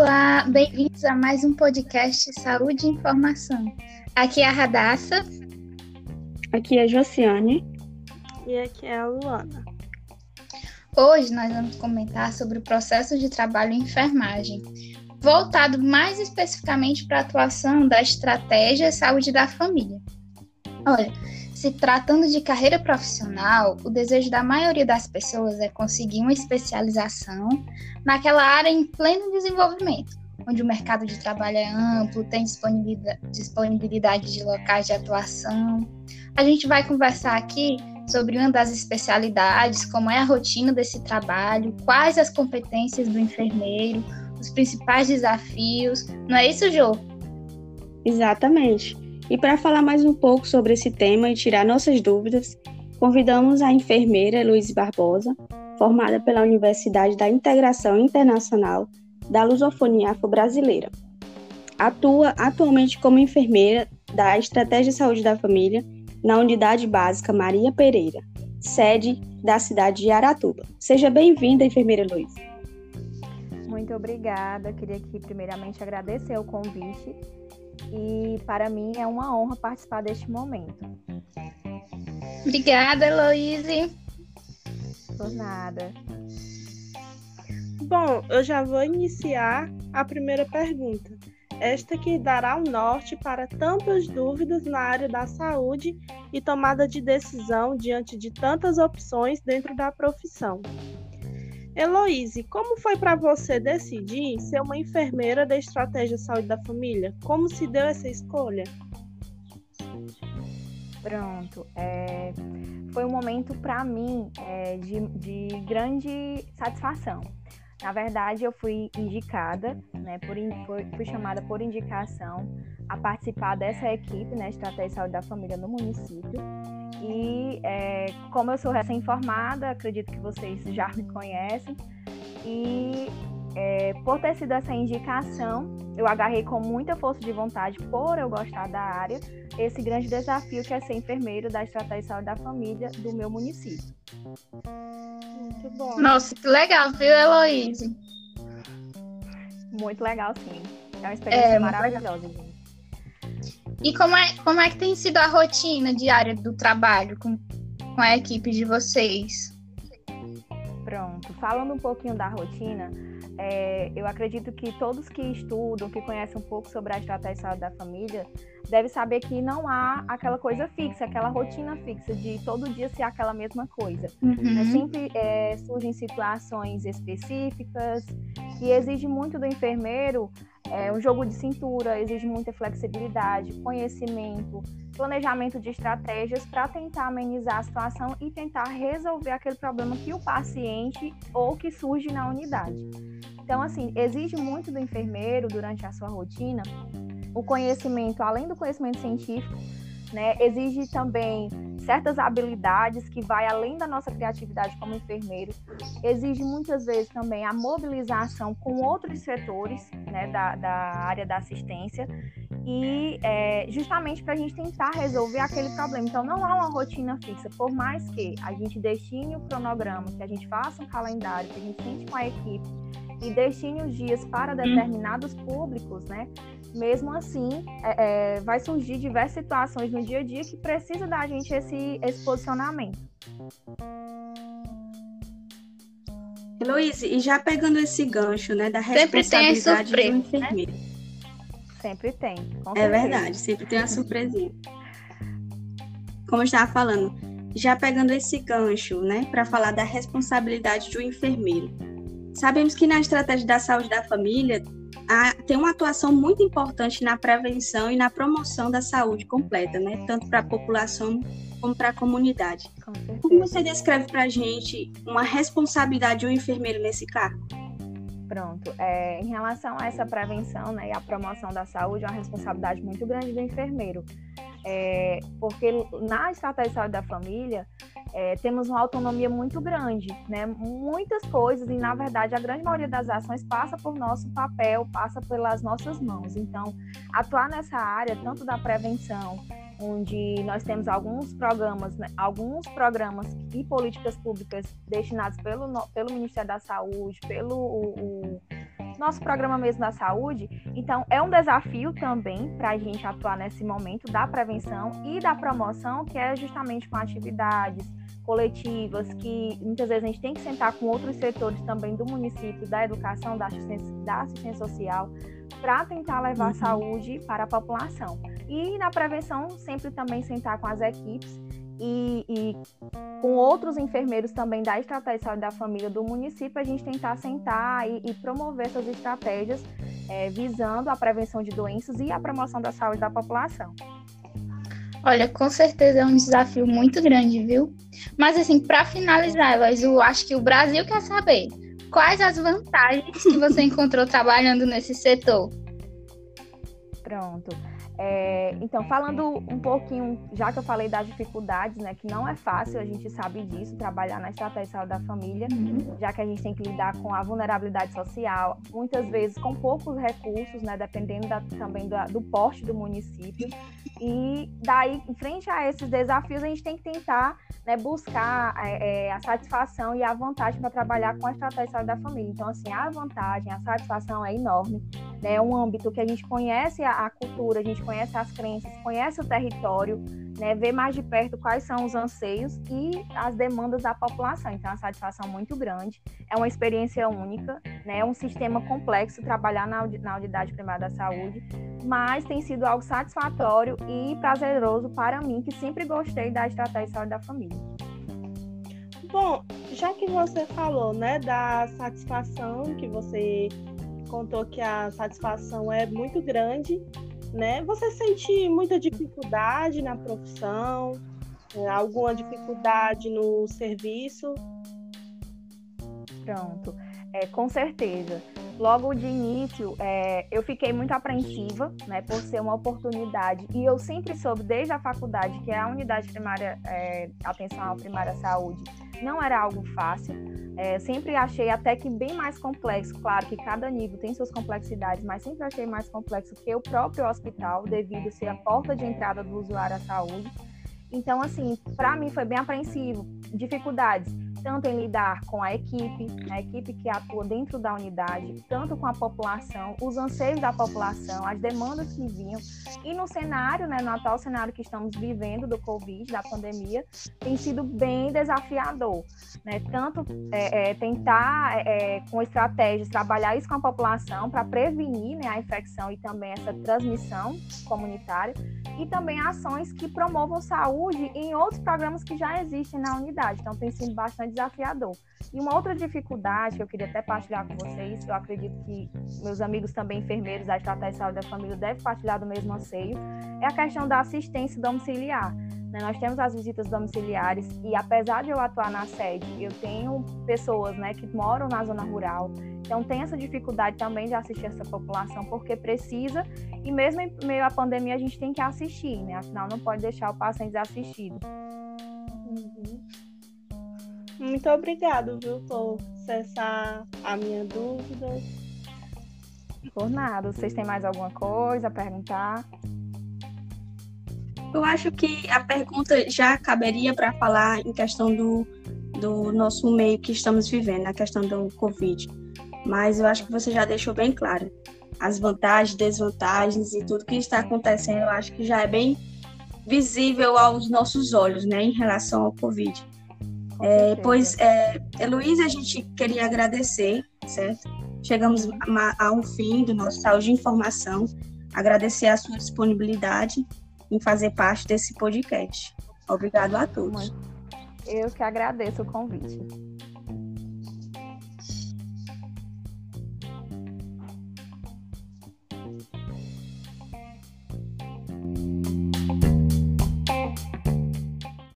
Olá, bem-vindos a mais um podcast Saúde e Informação. Aqui é a Radassa. Aqui é a Josiane. E aqui é a Luana. Hoje nós vamos comentar sobre o processo de trabalho em enfermagem, voltado mais especificamente para a atuação da Estratégia de Saúde da Família. Olha, se tratando de carreira profissional, o desejo da maioria das pessoas é conseguir uma especialização naquela área em pleno desenvolvimento, onde o mercado de trabalho é amplo, tem disponibilidade de locais de atuação. A gente vai conversar aqui sobre uma das especialidades, como é a rotina desse trabalho, quais as competências do enfermeiro, os principais desafios. Não é isso, Jô? Exatamente. E para falar mais um pouco sobre esse tema e tirar nossas dúvidas, convidamos a enfermeira Luiz Barbosa, formada pela Universidade da Integração Internacional da Lusofonia Afro-Brasileira. Atua atualmente como enfermeira da Estratégia de Saúde da Família na Unidade Básica Maria Pereira, sede da cidade de Aratuba. Seja bem-vinda, enfermeira Luiz. Muito obrigada. Eu queria aqui primeiramente agradecer o convite. E para mim é uma honra participar deste momento. Obrigada, Heloísa. Por nada. Bom, eu já vou iniciar a primeira pergunta. Esta que dará um norte para tantas dúvidas na área da saúde e tomada de decisão diante de tantas opções dentro da profissão. Heloíse, como foi para você decidir ser uma enfermeira da Estratégia de Saúde da Família? Como se deu essa escolha? Pronto. Foi um momento para mim de grande satisfação. Na verdade, eu fui indicada, né, fui chamada por indicação a participar dessa equipe, né, Estratégia de Saúde da Família no município. E como eu sou recém-formada, acredito que vocês já me conhecem, e por ter sido essa indicação, eu agarrei com muita força de vontade, por eu gostar da área, esse grande desafio que é ser enfermeiro da Estratégia de Saúde da Família do meu município. Muito bom. Nossa, que legal, viu, Heloísa? Muito legal, sim. É uma experiência maravilhosa, gente. E como é que tem sido a rotina diária do trabalho com a equipe de vocês? Pronto, falando um pouquinho da rotina, eu acredito que todos que estudam, que conhecem um pouco sobre a Estratégia de Saúde da Família, devem saber que não há aquela coisa fixa, aquela rotina fixa de todo dia ser aquela mesma coisa. Uhum. Sempre surgem situações específicas que exigem muito do enfermeiro. Um jogo de cintura, exige muita flexibilidade, conhecimento, planejamento de estratégias para tentar amenizar a situação e tentar resolver aquele problema que o paciente ou que surge na unidade. Então, assim, exige muito do enfermeiro durante a sua rotina o conhecimento, além do conhecimento científico, né, exige também certas habilidades que vai além da nossa criatividade como enfermeiro, exige muitas vezes também a mobilização com outros setores, né, da área da assistência e justamente para a gente tentar resolver aquele problema. Então não há uma rotina fixa, por mais que a gente destine o cronograma, que a gente faça um calendário, que a gente sente com a equipe e destine os dias para determinados públicos, né? Mesmo assim, vai surgir diversas situações no dia a dia que precisa da gente esse posicionamento. Heloísa, e já pegando esse gancho, né, da responsabilidade do enfermeiro. Né? Sempre tem, com certeza. É verdade, sempre tem uma surpresinha. Como eu estava falando, já pegando esse gancho, né, para falar da responsabilidade do enfermeiro. Sabemos que na Estratégia da Saúde da Família tem uma atuação muito importante na prevenção e na promoção da saúde completa, né? Tanto para a população como para a comunidade. Como você descreve para a gente uma responsabilidade do enfermeiro nesse cargo? Pronto. Em relação a essa prevenção, né, e a promoção da saúde, é uma responsabilidade muito grande do enfermeiro. Porque na Estratégia de Saúde da Família, temos uma autonomia muito grande, né? Muitas coisas, e na verdade a grande maioria das ações passa por nosso papel, passa pelas nossas mãos. Então, atuar nessa área, tanto da prevenção, onde nós temos alguns programas e políticas públicas destinados pelo Ministério da Saúde, pelo nosso programa mesmo da saúde. Então, é um desafio também para a gente atuar nesse momento da prevenção e da promoção, que é justamente com atividades coletivas, que muitas vezes a gente tem que sentar com outros setores também do município, da educação, da assistência social, para tentar levar a saúde para a população. E na prevenção, sempre também sentar com as equipes e com outros enfermeiros também da Estratégia de Saúde da Família do município, a gente tentar sentar e promover essas estratégias visando a prevenção de doenças e a promoção da saúde da população. Olha, com certeza é um desafio muito grande, viu? Mas assim, para finalizar, eu acho que o Brasil quer saber quais as vantagens que você encontrou trabalhando nesse setor. Pronto. Então, falando um pouquinho, já que eu falei das dificuldades, né, que não é fácil, a gente sabe disso, trabalhar na Estratégia de Saúde da Família, já que a gente tem que lidar com a vulnerabilidade social, muitas vezes com poucos recursos, né, dependendo também do porte do município. E daí, em frente a esses desafios, a gente tem que tentar, né, buscar a satisfação e a vantagem para trabalhar com a Estratégia de Saúde da Família. Então, assim, a vantagem, a satisfação é enorme, né, é um âmbito que a gente conhece a cultura, a gente conhece as crenças, conhece o território, né, vê mais de perto quais são os anseios e as demandas da população. Então, é uma satisfação muito grande, é uma experiência única, né, é um sistema complexo trabalhar na unidade primária da saúde, mas tem sido algo satisfatório e prazeroso para mim, que sempre gostei da Estratégia de Saúde da Família. Bom, já que você falou, né, da satisfação, que você contou que a satisfação é muito grande, né? Você sente muita dificuldade na profissão? Alguma dificuldade no serviço? Pronto, com certeza. Logo de início, eu fiquei muito apreensiva, né, por ser uma oportunidade. E eu sempre soube, desde a faculdade, que a unidade primária, atenção à primária saúde, não era algo fácil. Sempre achei até que bem mais complexo. Claro que cada nível tem suas complexidades, mas sempre achei mais complexo que o próprio hospital, devido a ser a porta de entrada do usuário à saúde. Então, assim, para mim foi bem apreensivo. Dificuldades, tanto em lidar com a equipe que atua dentro da unidade, tanto com a população, os anseios da população, as demandas que vinham. E no cenário, né, no atual cenário que estamos vivendo do Covid, da pandemia, tem sido bem desafiador, né? Tanto tentar, com estratégias, trabalhar isso com a população para prevenir, né, a infecção e também essa transmissão comunitária, e também ações que promovam saúde em outros programas que já existem na unidade. Então, tem sido bastante desafiador. E uma outra dificuldade que eu queria até partilhar com vocês, eu acredito que meus amigos também enfermeiros da Estratégia de Saúde da Família devem partilhar do mesmo anseio, é a questão da assistência domiciliar. Nós temos as visitas domiciliares e, apesar de eu atuar na sede, eu tenho pessoas, né, que moram na zona rural. Então, tem essa dificuldade também de assistir essa população, porque precisa, e mesmo em meio à pandemia, a gente tem que assistir, né? Afinal, não pode deixar o paciente desassistido. Muito obrigado, viu, por cessar a minha dúvida. Por nada. Vocês têm mais alguma coisa a perguntar? Eu acho que a pergunta já caberia para falar em questão do nosso meio que estamos vivendo, a questão do Covid. Mas eu acho que você já deixou bem claro as vantagens, desvantagens e tudo que está acontecendo. Eu acho que já é bem visível aos nossos olhos, né, em relação ao Covid. Pois, Heloísa, a gente queria agradecer, certo? Chegamos a um fim do nosso Saúde de Informação. Agradecer a sua disponibilidade em fazer parte desse podcast. Obrigado a todos. Eu que agradeço o convite.